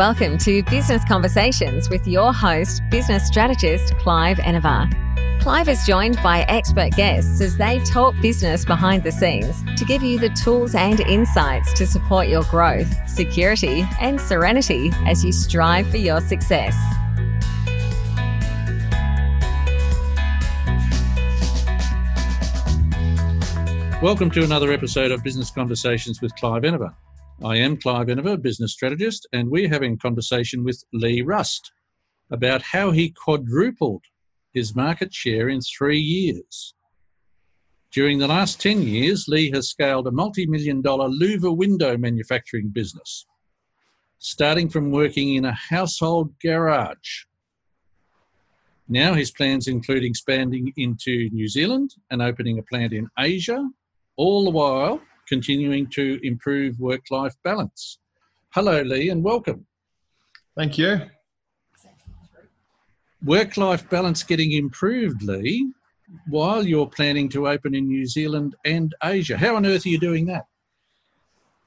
Welcome to Business Conversations with your host, business strategist Clive Enever. Clive is joined by expert guests as they talk business behind the scenes to give you the tools and insights to support your growth, security, and serenity as you strive for your success. Welcome to another episode of Business Conversations with Clive Enever. I am Clive Enever, business strategist, and we're having a conversation with Lee Rust about how he quadrupled his market share in 3 years. During the last 10 years, Lee has scaled a multi-million-dollar Louvre window manufacturing business, starting from working in a household garage. Now his plans include expanding into New Zealand and opening a plant in Asia, all the while continuing to improve work-life balance. Hello, Lee, and welcome. Thank you. Work-life balance getting improved, Lee, while you're planning to open in New Zealand and Asia. How on earth are you doing that?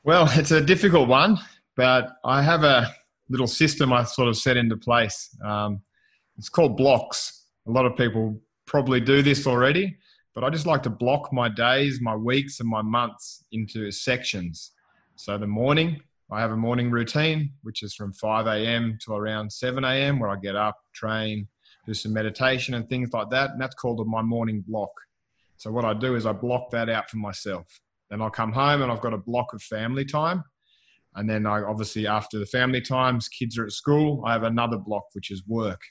Well, it's a difficult one, but I have a little system I sort of set into place. It's called blocks. A lot of people probably do this already, but I just like to block my days, my weeks, and my months into sections. So the morning, I have a morning routine, which is from 5 a.m. to around 7 a.m. where I get up, train, do some meditation and things like that. And that's called my morning block. So what I do is I block that out for myself. Then I'll come home and I've got a block of family time. And then I obviously, after the family times, kids are at school, I have another block, which is work.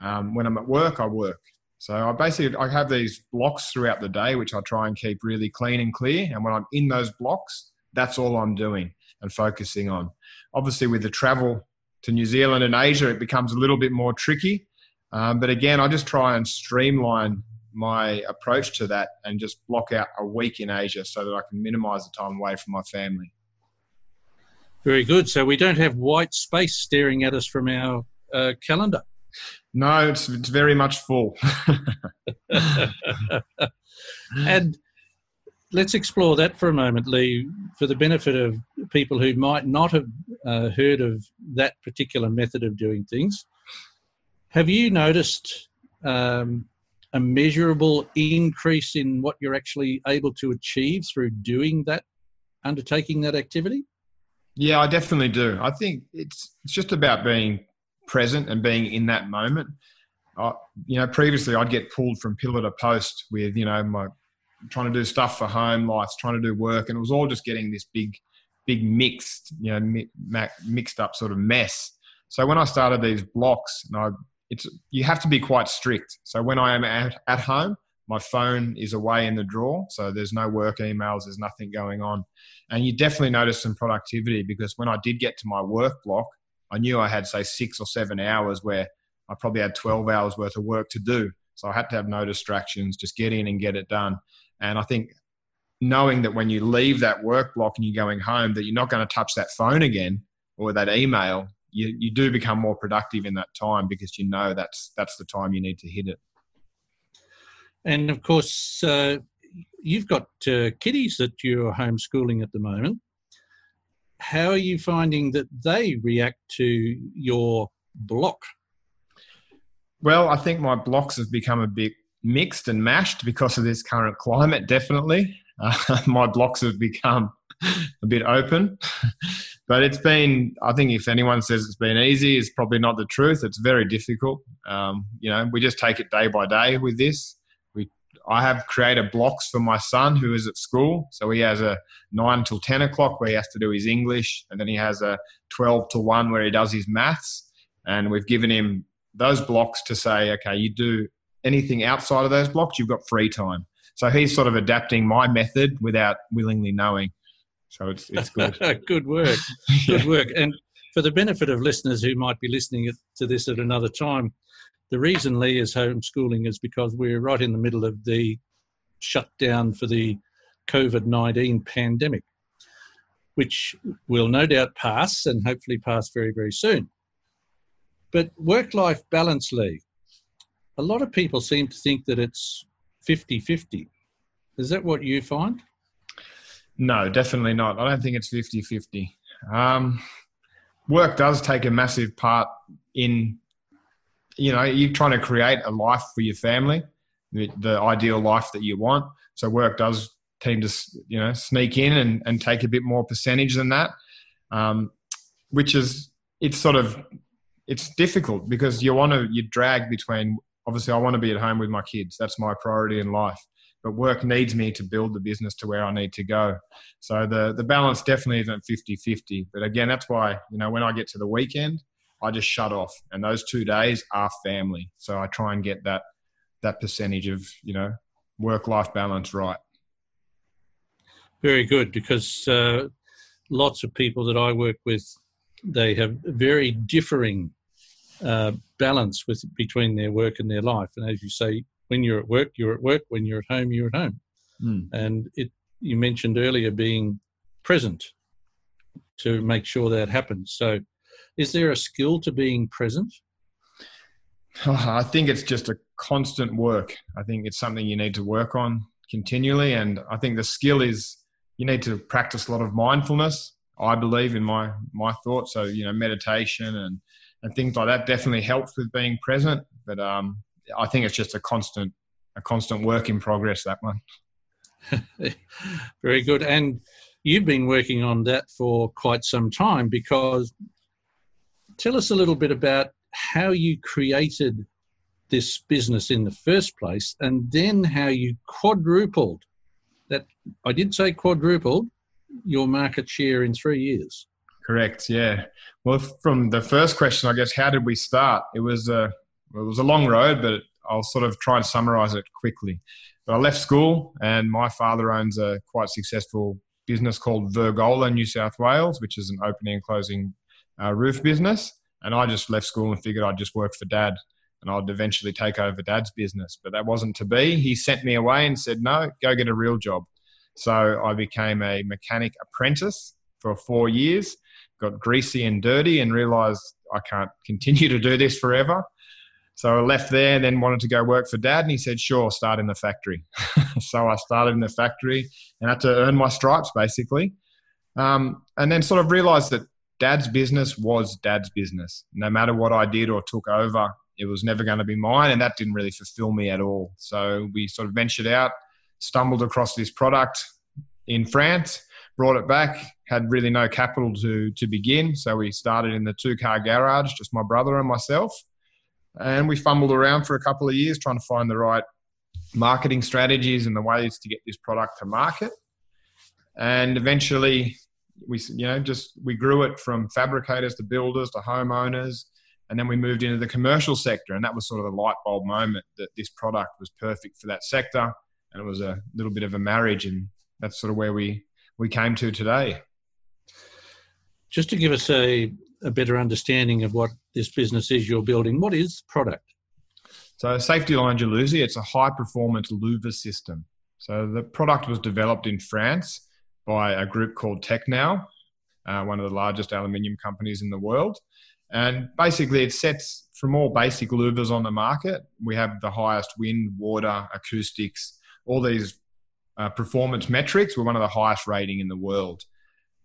When I'm at work, I work. So I have these blocks throughout the day, which I try and keep really clean and clear. And when I'm in those blocks, that's all I'm doing and focusing on. Obviously, with the travel to New Zealand and Asia, it becomes a little bit more tricky. But again, I just try and streamline my approach to that and just block out a week in Asia so that I can minimize the time away from my family. Very good. So we don't have white space staring at us from our calendar. No, it's very much full. And let's explore that for a moment, Lee, for the benefit of people who might not have heard of that particular method of doing things. Have you noticed a measurable increase in what you're actually able to achieve through doing that, undertaking that activity? Yeah, I definitely do. I think it's just about being present and being in that moment. Previously I'd get pulled from pillar to post with, my trying to do stuff for home life, trying to do work. And it was all just getting this big mixed, mixed up sort of mess. So when I started these blocks, you have to be quite strict. So when I am at home, my phone is away in the drawer. So there's no work emails, there's nothing going on. And you definitely notice some productivity because when I did get to my work block, I knew I had, say, 6 or 7 hours where I probably had 12 hours worth of work to do. So I had to have no distractions, just get in and get it done. And I think knowing that when you leave that work block and you're going home, that you're not going to touch that phone again or that email, you do become more productive in that time because you know that's the time you need to hit it. And, of course, you've got kiddies that you're homeschooling at the moment. How are you finding that they react to your block? Well, I think my blocks have become a bit mixed and mashed because of this current climate, definitely. My blocks have become a bit open. But it's been, I think if anyone says it's been easy, it's probably not the truth. It's very difficult. We just take it day by day with this. I have created blocks for my son who is at school. So he has a 9 till 10 o'clock where he has to do his English. And then he has a 12 to 1 where he does his maths. And we've given him those blocks to say, okay, you do anything outside of those blocks, you've got free time. So he's sort of adapting my method without willingly knowing. So it's good. Good work. Good work. And for the benefit of listeners who might be listening to this at another time, the reason Lee is homeschooling is because we're right in the middle of the shutdown for the COVID-19 pandemic, which will no doubt pass and hopefully pass very, very soon. But work-life balance, Lee, a lot of people seem to think that it's 50-50. Is that what you find? No, definitely not. I don't think it's 50-50. work does take a massive part in, you know, you're trying to create a life for your family, the ideal life that you want. So work does tend to, you know, sneak in and take a bit more percentage than that, which is, it's difficult because you drag between, obviously I want to be at home with my kids. That's my priority in life. But work needs me to build the business to where I need to go. So the balance definitely isn't 50-50. But again, that's why, you know, when I get to the weekend, I just shut off. And those 2 days are family. So I try and get that percentage of, you know, work-life balance right. Very good, because lots of people that I work with, they have very differing balance between their work and their life. And as you say, when you're at work, you're at work. When you're at home, you're at home. Mm. And you mentioned earlier being present to make sure that happens. So is there a skill to being present? I think it's just a constant work. I think it's something you need to work on continually. And I think the skill is you need to practice a lot of mindfulness, I believe, in my thoughts. So, you know, meditation and things like that definitely helps with being present. But, I think it's just a constant work in progress, that one. Very good. And you've been working on that for quite some time, because tell us a little bit about how you created this business in the first place, and then how you quadrupled that. I did say quadrupled your market share in 3 years. Correct. Yeah. Well, from the first question, I guess, how did we start? It was a long road, but I'll sort of try and summarize it quickly. But I left school, and my father owns a quite successful business called Vergola, New South Wales, which is an opening and closing roof business. And I just left school and figured I'd just work for Dad and I'd eventually take over Dad's business. But that wasn't to be. He sent me away and said, no, go get a real job. So I became a mechanic apprentice for 4 years, got greasy and dirty and realized I can't continue to do this forever. So I left there and then wanted to go work for Dad, and he said, sure, start in the factory. So I started in the factory and had to earn my stripes, basically. And then sort of realized that Dad's business was Dad's business. No matter what I did or took over, it was never going to be mine, and that didn't really fulfill me at all. So we sort of ventured out, stumbled across this product in France, brought it back, had really no capital to begin. So we started in the 2-car garage, just my brother and myself. And we fumbled around for a couple of years trying to find the right marketing strategies and the ways to get this product to market. And eventually we grew it from fabricators to builders to homeowners. And then we moved into the commercial sector. And that was sort of the light bulb moment that this product was perfect for that sector. And it was a little bit of a marriage. And that's sort of where we came to today. Just to give us a better understanding of what this business is you're building, what is the product? So Safetyline Jalousie, it's a high-performance louvre system. So the product was developed in France by a group called TechNow, one of the largest aluminium companies in the world. And basically it sets from all basic louvres on the market. We have the highest wind, water, acoustics, all these performance metrics. We're one of the highest rating in the world.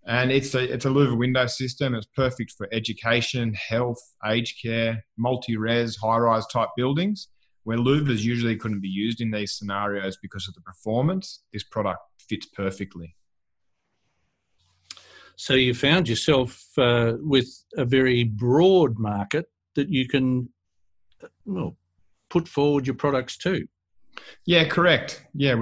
And it's a louvre window system. It's perfect for education, health, aged care, multi-res, high-rise type buildings, where louvres usually couldn't be used in these scenarios because of the performance. This product fits perfectly. So you found yourself with a very broad market that you can put forward your products to. Yeah, correct. Yeah,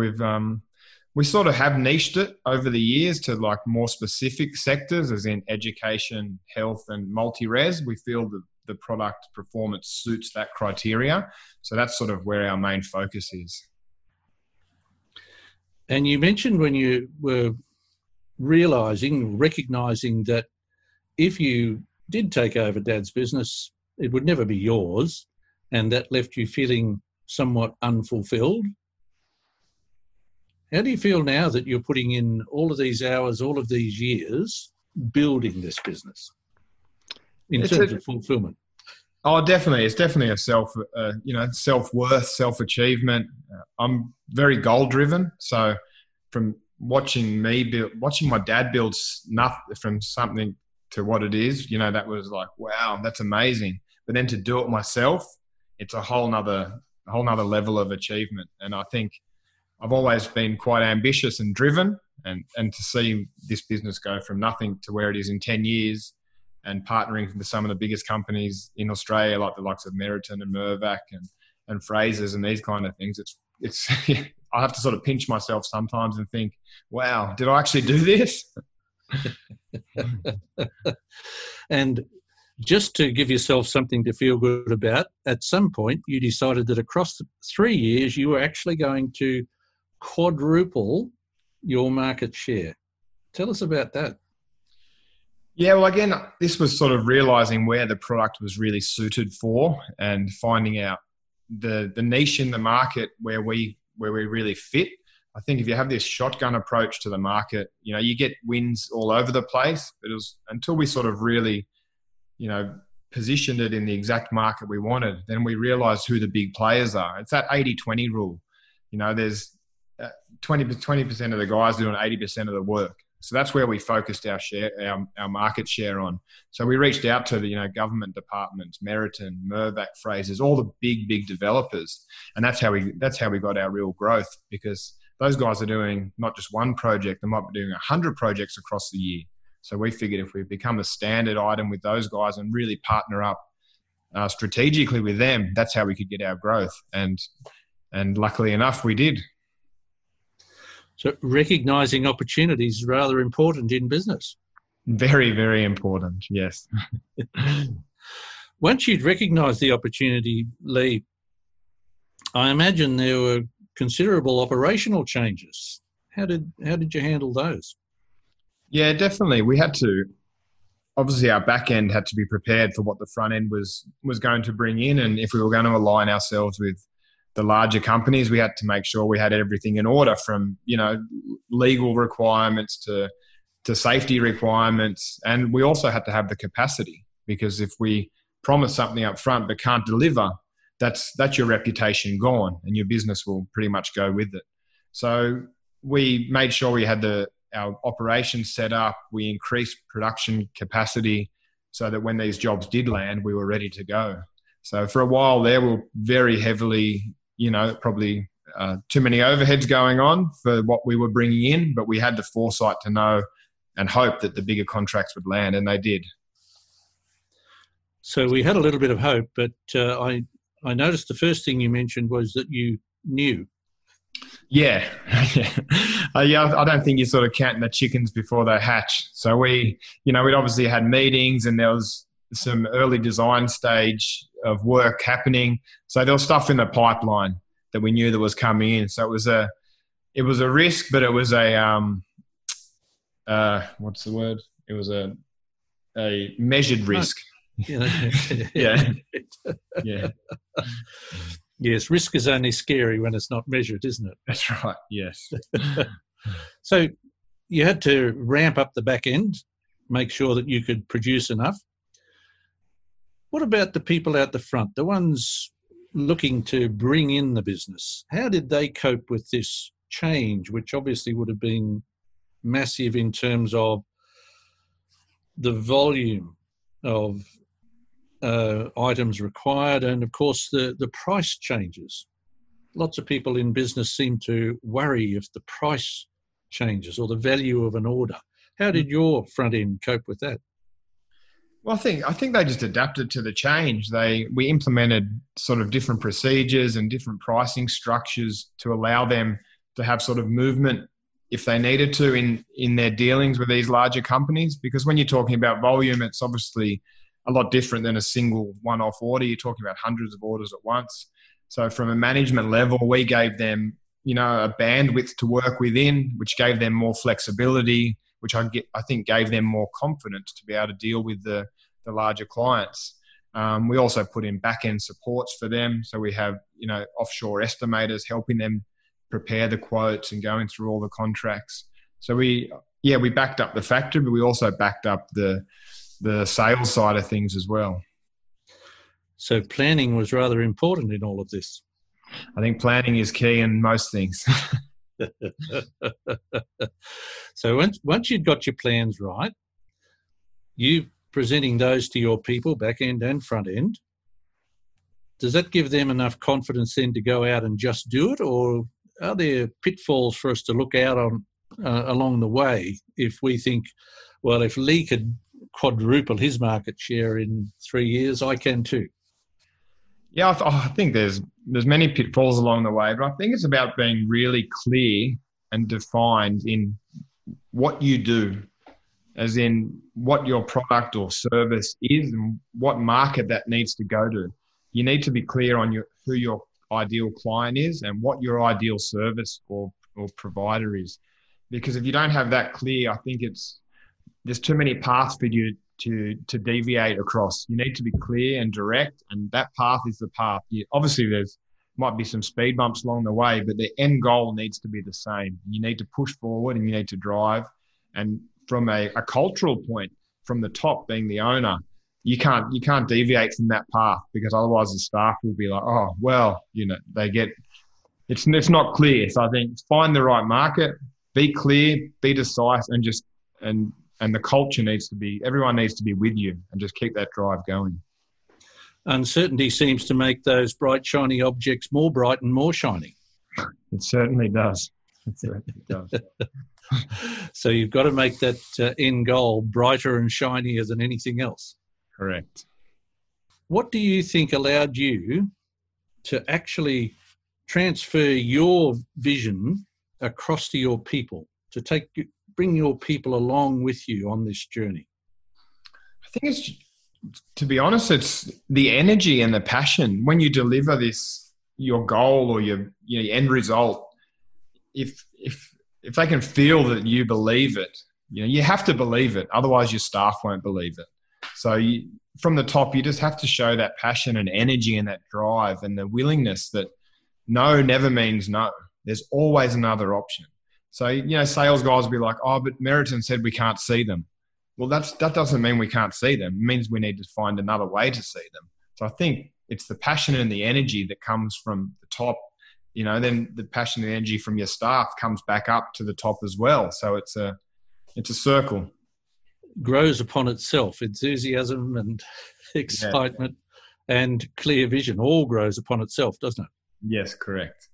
we sort of have niched it over the years to like more specific sectors, as in education, health, and multi-res. We feel that the product performance suits that criteria. So that's sort of where our main focus is. And you mentioned when you were recognizing that if you did take over Dad's business, it would never be yours. And that left you feeling somewhat unfulfilled. How do you feel now that you're putting in all of these hours, all of these years, building this business in terms of fulfillment? Oh, definitely. It's definitely a self-worth, self-achievement. I'm very goal-driven. So from watching my dad build from something to what it is, you know, that was like, wow, that's amazing. But then to do it myself, it's a whole nother level of achievement. And I think I've always been quite ambitious and driven, and to see this business go from nothing to where it is in 10 years and partnering with some of the biggest companies in Australia, like the likes of Meriton and Mirvac and Frasers and these kind of things, it's I have to sort of pinch myself sometimes and think, wow, did I actually do this? And just to give yourself something to feel good about, at some point you decided that across 3 years you were actually going to quadruple your market share. Tell us about that. Yeah, well, again, this was sort of realizing where the product was really suited for and finding out the niche in the market where we really fit. I think if you have this shotgun approach to the market, you know, you get wins all over the place, but it was until we sort of really, you know, positioned it in the exact market we wanted, then we realized who the big players are. It's that 80-20 rule. You know, there's 20% of the guys doing 80% of the work. So that's where we focused our share, our market share on. So we reached out to the, you know, government departments, Meriton, Mirvac, Frasers, all the big developers, and that's how we got our real growth, because those guys are doing not just one project; they might be doing 100 projects across the year. So we figured if we become a standard item with those guys and really partner up strategically with them, that's how we could get our growth. And luckily enough, we did. So recognising opportunities is rather important in business. Very, very important, yes. Once you'd recognised the opportunity, Lee, I imagine there were considerable operational changes. How did you handle those? Yeah, definitely. We had to, obviously our back end had to be prepared for what the front end was going to bring in, and if we were going to align ourselves with the larger companies, we had to make sure we had everything in order, from, you know, legal requirements to safety requirements. And we also had to have the capacity, because if we promise something up front but can't deliver, that's your reputation gone and your business will pretty much go with it. So we made sure we had our operations set up. We increased production capacity so that when these jobs did land, we were ready to go. So for a while there, we were very heavily, you know, probably too many overheads going on for what we were bringing in, but we had the foresight to know and hope that the bigger contracts would land, and they did. So we had a little bit of hope, but I noticed the first thing you mentioned was that you knew. Yeah. Yeah. I don't think you're sort of counting the chickens before they hatch. So we, you know, we'd obviously had meetings, and there was some early design stage of work happening. So there was stuff in the pipeline that we knew that was coming in. So it was a risk, but it was a, what's the word? It was a measured risk. Yeah. Yeah. Yes. Risk is only scary when it's not measured, isn't it? That's right. Yes. So you had to ramp up the back end, make sure that you could produce enough. What about the people out the front, the ones looking to bring in the business? How did they cope with this change, which obviously would have been massive in terms of the volume of items required and, of course, the price changes? Lots of people in business seem to worry if the price changes or the value of an order. How did your front end cope with that? Well, I think they just adapted to the change. We implemented sort of different procedures and different pricing structures to allow them to have sort of movement if they needed to in their dealings with these larger companies. Because when you're talking about volume, it's obviously a lot different than a single one-off order. You're talking about hundreds of orders at once. So from a management level, we gave them, you know, a bandwidth to work within, which gave them more flexibility, which I think gave them more confidence to be able to deal with the larger clients. We also put in back-end supports for them. So we have, you know, offshore estimators helping them prepare the quotes and going through all the contracts. So we backed up the factory, but we also backed up the sales side of things as well. So planning was rather important in all of this. I think planning is key in most things. So once you'd got your plans right, you presenting those to your people, back end and front end, does that give them enough confidence then to go out and just do it? Or are there pitfalls for us to look out on along the way if we think, well, if Lee could quadruple his market share in 3 years, I can too? Yeah, I think there's many pitfalls along the way, but I think it's about being really clear and defined in what you do, as in what your product or service is and what market that needs to go to. You need to be clear on who your ideal client is and what your ideal service or provider is. Because if you don't have that clear, I think there's too many paths for you to deviate across. You need to be clear and direct, and that path is the path. Obviously, there's might be some speed bumps along the way, but the end goal needs to be the same. You need to push forward and you need to drive. And from a cultural point, from the top being the owner, you can't deviate from that path, because otherwise the staff will be like, oh, well, you know, it's not clear. So I think find the right market, be clear, be decisive, and the culture everyone needs to be with you and just keep that drive going. Uncertainty seems to make those bright, shiny objects more bright and more shiny. It certainly does. It certainly does. So you've got to make that end goal brighter and shinier than anything else. Correct. What do you think allowed you to actually transfer your vision across to your people, to bring your people along with you on this journey? I think to be honest, it's the energy and the passion. When you deliver this, your goal or your end result, if they can feel that you believe it, you have to believe it. Otherwise, your staff won't believe it. So from the top, you just have to show that passion and energy and that drive and the willingness that no never means no. There's always another option. So, sales guys will be like, oh, but Meriton said we can't see them. Well, that doesn't mean we can't see them. It means we need to find another way to see them. So I think it's the passion and the energy that comes from the top, then the passion and energy from your staff comes back up to the top as well. So it's a circle. Grows upon itself. Enthusiasm and excitement and clear vision all grows upon itself, doesn't it? Yes, correct.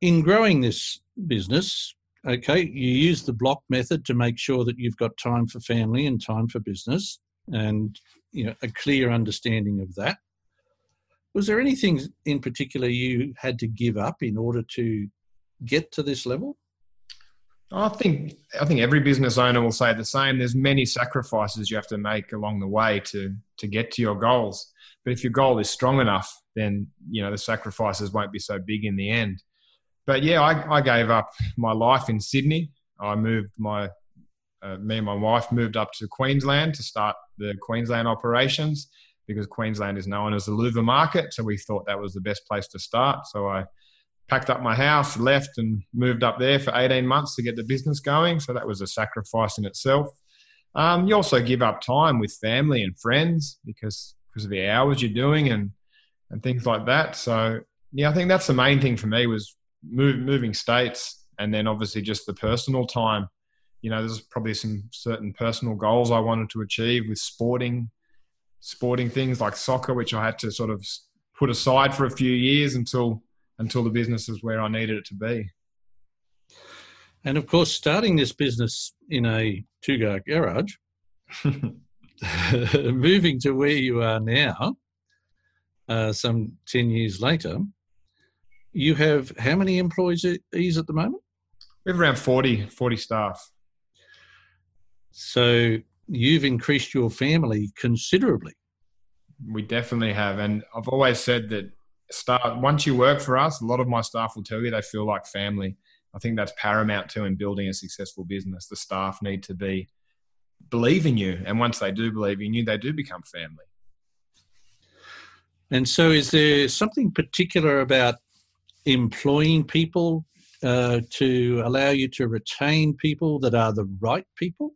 In growing this business, you use the block method to make sure that you've got time for family and time for business and a clear understanding of that. Was there anything in particular you had to give up in order to get to this level? I think every business owner will say the same. There's many sacrifices you have to make along the way to get to your goals. But if your goal is strong enough, then the sacrifices won't be so big in the end. But yeah, I gave up my life in Sydney. I moved me and my wife moved up to Queensland to start the Queensland operations, because Queensland is known as the Louvre market. So we thought that was the best place to start. So I packed up my house, left and moved up there for 18 months to get the business going. So that was a sacrifice in itself. You also give up time with family and friends because of the hours you're doing and things like that. So yeah, I think that's the main thing for me was moving states, and then obviously just the personal time. There's probably some certain personal goals I wanted to achieve with sporting things like soccer, which I had to sort of put aside for a few years until the business is where I needed it to be. And of course, starting this business in a two-car garage, moving to where you are now, some 10 years later, you have how many employees at the moment? We have around 40 staff. So you've increased your family considerably. We definitely have. And I've always said that once you work for us, a lot of my staff will tell you they feel like family. I think that's paramount too in building a successful business. The staff need to believe in you, and once they do believe in you, they do become family. And so, is there something particular about employing people to allow you to retain people that are the right people?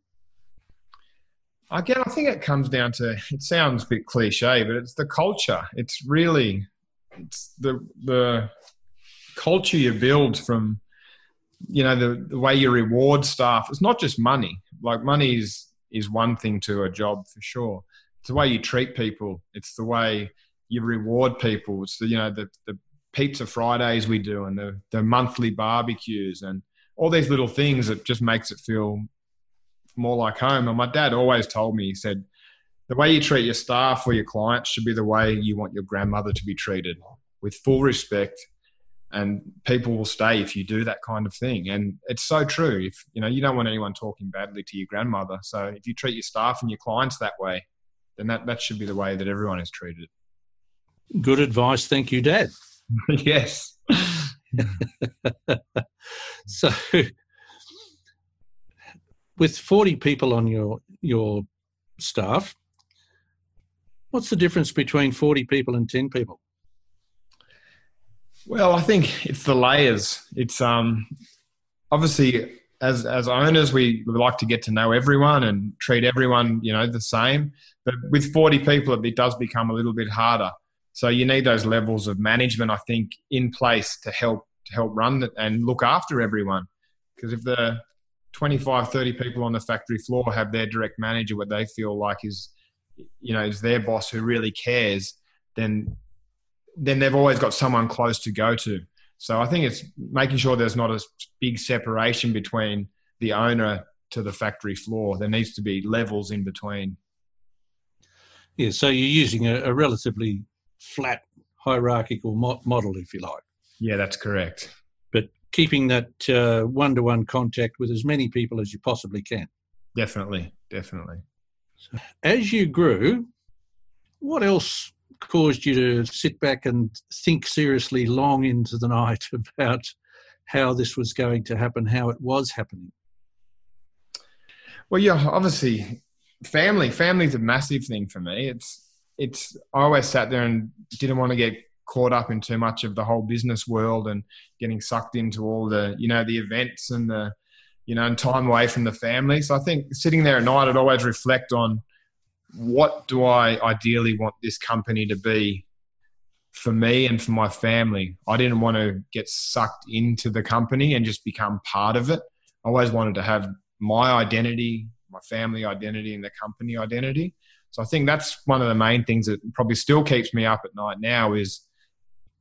Again, I think it comes down to, it sounds a bit cliche, but it's the culture. It's really, it's the culture you build from the way you reward staff. It's not just money. Like money is is one thing to a job for sure. It's the way you treat people. It's the way you reward people. It's the, you know, the pizza Fridays we do and the monthly barbecues and all these little things that just makes it feel more like home. And my dad always told me, he said, the way you treat your staff or your clients should be the way you want your grandmother to be treated, with full respect, and people will stay if you do that kind of thing. And it's so true. If you know, you don't want anyone talking badly to your grandmother. So if you treat your staff and your clients that way, then that should be the way that everyone is treated. Good advice. Thank you, Dad. Yes. So with 40 people on your staff, what's the difference between 40 people and 10 people? Well, I think it's the layers. It's obviously as owners, we like to get to know everyone and treat everyone, you know, the same. But with 40 people, it does become a little bit harder. So you need those levels of management, I think, in place to help run and look after everyone. Because if the 25, 30 people on the factory floor have their direct manager, what they feel like is, you know, is their boss who really cares, then they've always got someone close to go to. So I think it's making sure there's not a big separation between the owner to the factory floor. There needs to be levels in between. Yeah, so you're using a relatively flat hierarchical model, if you like. Yeah, that's correct. But keeping that one-to-one contact with as many people as you possibly can. Definitely. So, as you grew, what else caused you to sit back and think seriously long into the night about how this was going to happen, how it was happening? Well, yeah, obviously family's a massive thing for me. It's I always sat there and didn't want to get caught up in too much of the whole business world and getting sucked into all the, you know, the events and the, you know, and time away from the family. So I think sitting there at night, I'd always reflect on, what do I ideally want this company to be for me and for my family? I didn't want to get sucked into the company and just become part of it. I always wanted to have my identity, my family identity, and the company identity. So I think that's one of the main things that probably still keeps me up at night now, is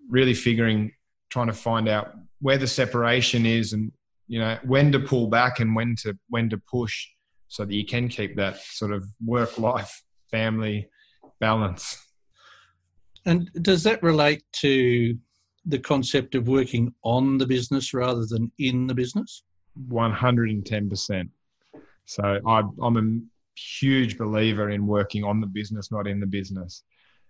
really trying to find out where the separation is and, you know, when to pull back and when to push, so that you can keep that sort of work-life, family balance. And does that relate to the concept of working on the business rather than in the business? 110%. So I'm a huge believer in working on the business, not in the business.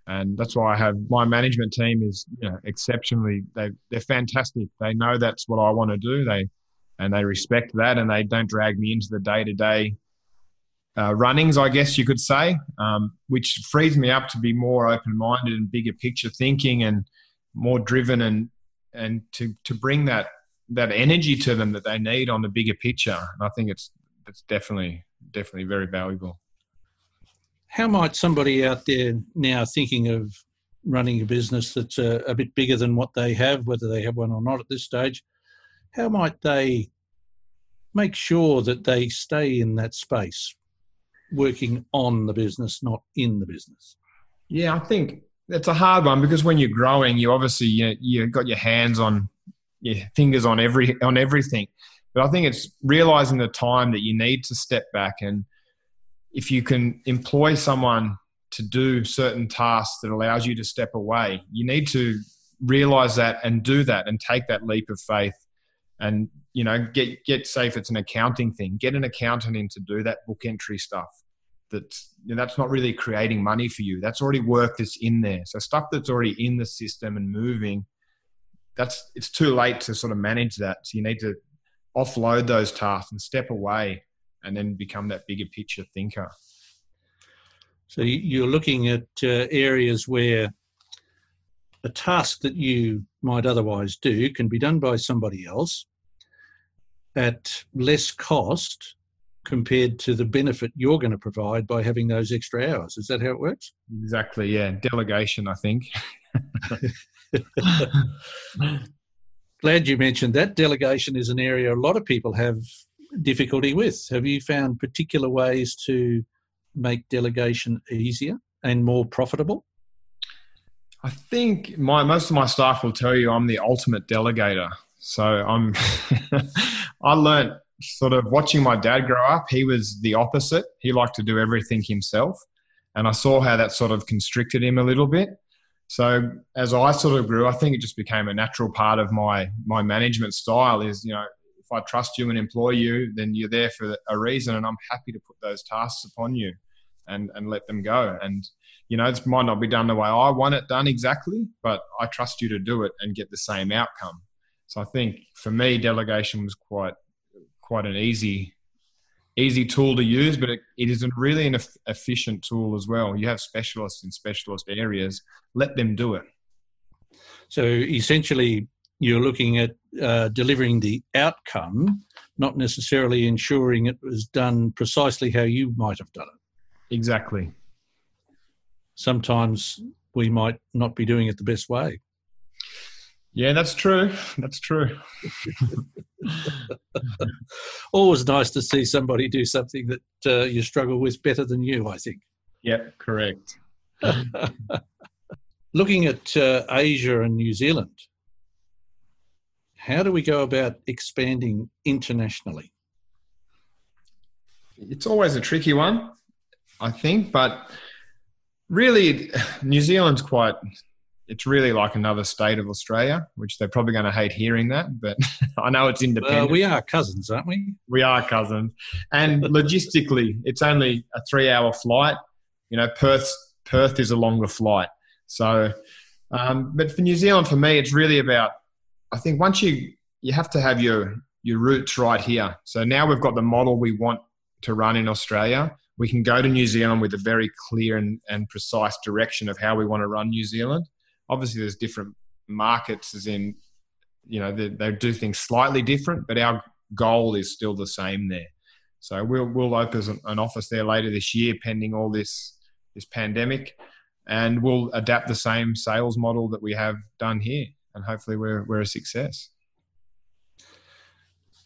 And that's why I have my management team is, you know, exceptionally, they're fantastic. They know that's what I want to do. They respect that, and they don't drag me into the day-to-day runnings, I guess you could say, which frees me up to be more open-minded and bigger picture thinking and more driven, and to bring that energy to them that they need on the bigger picture. And I think it's definitely very valuable. How might somebody out there now thinking of running a business that's a bit bigger than what they have, whether they have one or not at this stage, how might they make sure that they stay in that space, working on the business, not in the business? Yeah, I think that's a hard one, because when you're growing, you obviously you got your hands on, your fingers on everything. But I think it's realizing the time that you need to step back, and if you can employ someone to do certain tasks that allows you to step away, you need to realize that and do that and take that leap of faith. And, you know, get say if it's an accounting thing, get an accountant in to do that book entry stuff. That's not really creating money for you. That's already work that's in there. So stuff that's already in the system and moving, it's too late to sort of manage that. So you need to offload those tasks and step away, and then become that bigger picture thinker. So you're looking at areas where a task that you might otherwise do can be done by somebody else at less cost compared to the benefit you're going to provide by having those extra hours. Is that how it works? Exactly, yeah. Delegation, I think. Glad you mentioned that. Delegation is an area a lot of people have difficulty with? Have you found particular ways to make delegation easier and more profitable? I think most of my staff will tell you I'm the ultimate delegator. So I learned sort of watching my dad grow up. He was the opposite. He liked to do everything himself. And I saw how that sort of constricted him a little bit. So as I sort of grew, I think it just became a natural part of my management style is, you know, if I trust you and employ you, then you're there for a reason, and I'm happy to put those tasks upon you and let them go. And, you know, it might not be done the way I want it done exactly, but I trust you to do it and get the same outcome. So I think for me, delegation was quite an easy tool to use, but it is really an efficient tool as well. You have specialists in specialist areas. Let them do it. So essentially, you're looking at delivering the outcome, not necessarily ensuring it was done precisely how you might have done it. Exactly. Sometimes we might not be doing it the best way. Yeah, that's true. That's true. Always nice to see somebody do something that you struggle with better than you, I think. Yep, correct. Looking at Asia and New Zealand, how do we go about expanding internationally? It's always a tricky one, I think, but really New Zealand's it's really like another state of Australia, which they're probably going to hate hearing that, but I know it's independent. We are cousins, aren't we? We are cousins. And logistically, it's only a 3-hour flight. You know, Perth is a longer flight. So, but for New Zealand, for me, it's really about, I think once you have to have your roots right here. So now we've got the model we want to run in Australia. We can go to New Zealand with a very clear and precise direction of how we want to run New Zealand. Obviously, there's different markets as in, you know, they do things slightly different, but our goal is still the same there. So we'll open an office there later this year, pending all this pandemic, and we'll adapt the same sales model that we have done here. And hopefully we're a success.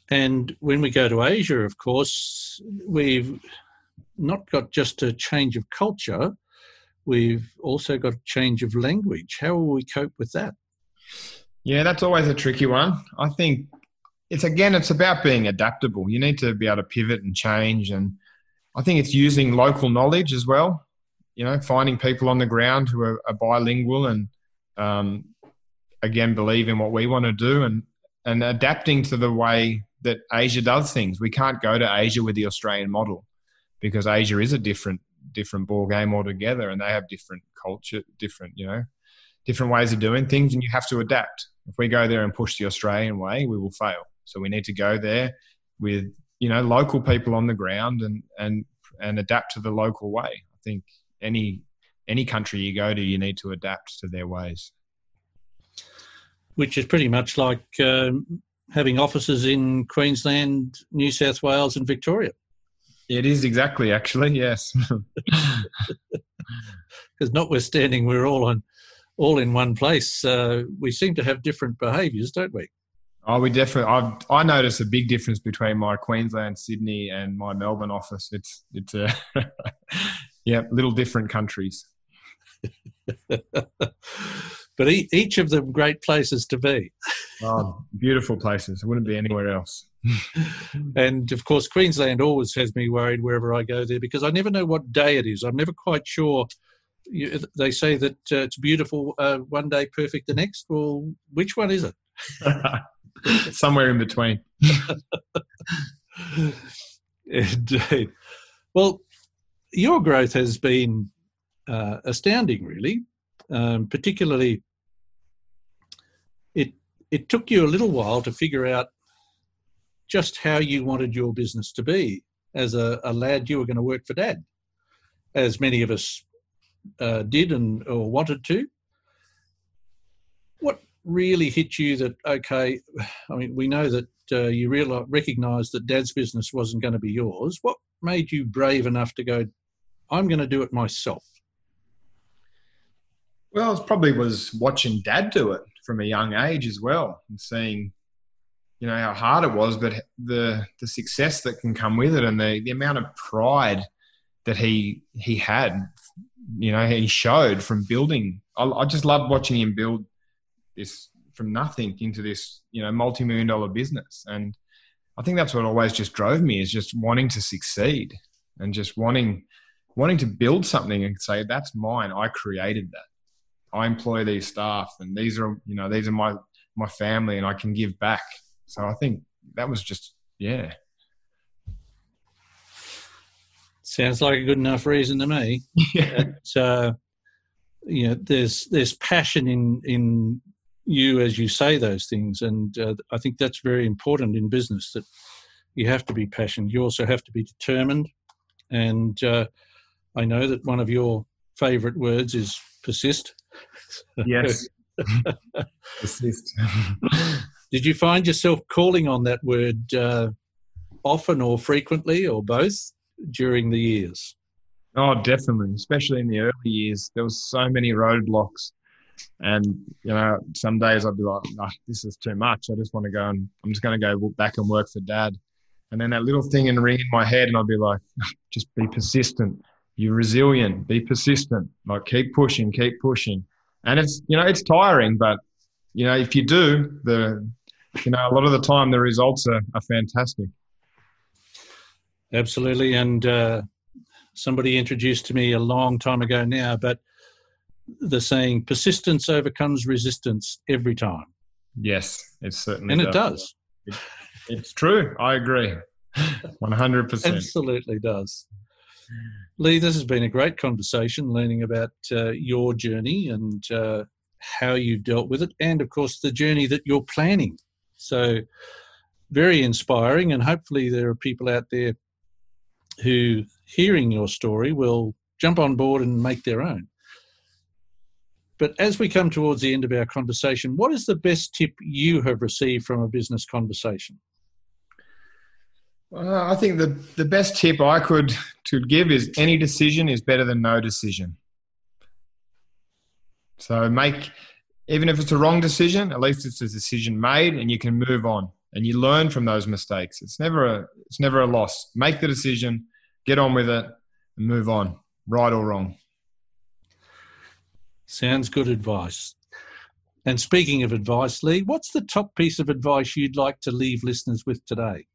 And when we go to Asia, of course, we've not got just a change of culture, we've also got a change of language. How will we cope with that? Yeah, that's always a tricky one. I think it's about being adaptable. You need to be able to pivot and change. And I think it's using local knowledge as well, you know, finding people on the ground who are bilingual and, again, believe in what we want to do and adapting to the way that Asia does things. We can't go to Asia with the Australian model because Asia is a different ball game altogether, and they have different culture, different ways of doing things, and you have to adapt. If we go there and push the Australian way, we will fail. So we need to go there with, you know, local people on the ground and adapt to the local way. I think any country you go to, you need to adapt to their ways. Which is pretty much like having offices in Queensland, New South Wales and Victoria. It is exactly, actually, yes. Because notwithstanding we're all in one place, we seem to have different behaviours, don't we? Oh, we definitely. I notice a big difference between my Queensland, Sydney and my Melbourne office. It's a little different countries. But each of them great places to be. Oh, beautiful places. It wouldn't be anywhere else. And, of course, Queensland always has me worried wherever I go there because I never know what day it is. I'm never quite sure. They say that it's beautiful one day, perfect the next. Well, which one is it? Somewhere in between. Indeed. Well, your growth has been astounding, really. Particularly, it took you a little while to figure out just how you wanted your business to be. As a lad, you were going to work for Dad, as many of us did or wanted to. What really hit you that, okay, I mean, we know that you recognised that Dad's business wasn't going to be yours. What made you brave enough to go, I'm going to do it myself? Well, it probably was watching Dad do it from a young age as well and seeing, you know, how hard it was, but the success that can come with it and the amount of pride that he had, you know, he showed from building. I just loved watching him build this from nothing into this, you know, multi-million-dollar business. And I think that's what always just drove me, is just wanting to succeed and just wanting to build something and say, that's mine. I created that. I employ these staff and these are, you know, these are my family and I can give back. So I think that was just, yeah. Sounds like a good enough reason to me. Yeah. You know, there's passion in you as you say those things. And I think that's very important in business, that you have to be passionate. You also have to be determined. And I know that one of your favourite words is persist. Yes. Persist. Did you find yourself calling on that word often or frequently or both during the years? Oh, definitely. Especially in the early years, there was so many roadblocks. And, you know, some days I'd be like, oh, this is too much. I just want to go and I'm just going to go back and work for Dad. And then that little thing and ring in my head and I'd be like, just be persistent. You're resilient. Be persistent. Like, keep pushing, keep pushing. And it's, you know, it's tiring, but, you know, if you do, you know, a lot of the time the results are fantastic. Absolutely. And somebody introduced to me a long time ago now, but the saying, persistence overcomes resistance every time. Yes, it certainly does. And it does. It's true. I agree. 100%. Absolutely does. Lee, this has been a great conversation, learning about your journey and how you've dealt with it, and, of course, the journey that you're planning. So very inspiring, and hopefully there are people out there who, hearing your story, will jump on board and make their own. But as we come towards the end of our conversation, what is the best tip you have received from a business conversation? I think the best tip I could give is any decision is better than no decision. So even if it's a wrong decision, at least it's a decision made and you can move on and you learn from those mistakes. It's never a loss. Make the decision, get on with it and move on, right or wrong. Sounds good advice. And speaking of advice, Lee, what's the top piece of advice you'd like to leave listeners with today?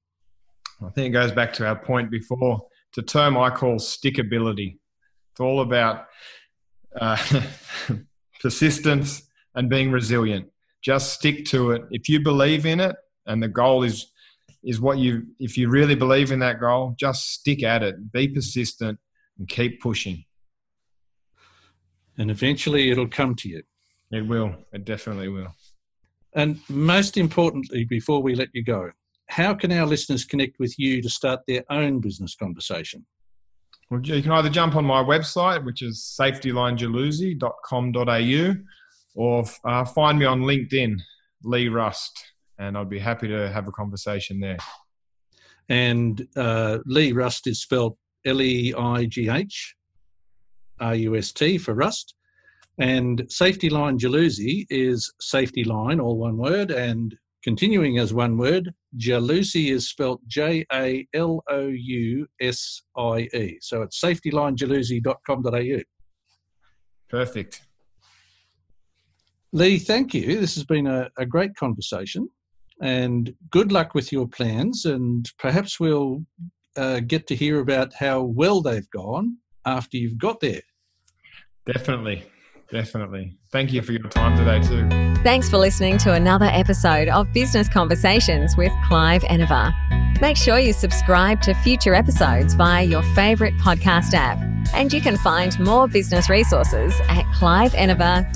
I think it goes back to our point before. It's a term I call stickability. It's all about persistence and being resilient. Just stick to it. If you believe in it and the goal is what you, if you really believe in that goal, just stick at it. Be persistent and keep pushing. And eventually it'll come to you. It will. It definitely will. And most importantly, before we let you go, how can our listeners connect with you to start their own business conversation? Well, you can either jump on my website, which is safetylinejalousie.com.au, or find me on LinkedIn, Lee Rust, and I'd be happy to have a conversation there. And Lee Rust is spelled Leigh Rust for Rust, and Safetyline Jalousie is Safetyline, all one word, and continuing as one word, Jalousie is spelt Jalousie. So it's safetylinejalousie.com.au. Perfect. Lee, thank you. This has been a great conversation, and good luck with your plans, and perhaps we'll get to hear about how well they've gone after you've got there. Definitely. Thank you for your time today too. Thanks for listening to another episode of Business Conversations with Clive Enever. Make sure you subscribe to future episodes via your favourite podcast app, and you can find more business resources at cliveenever.com.au.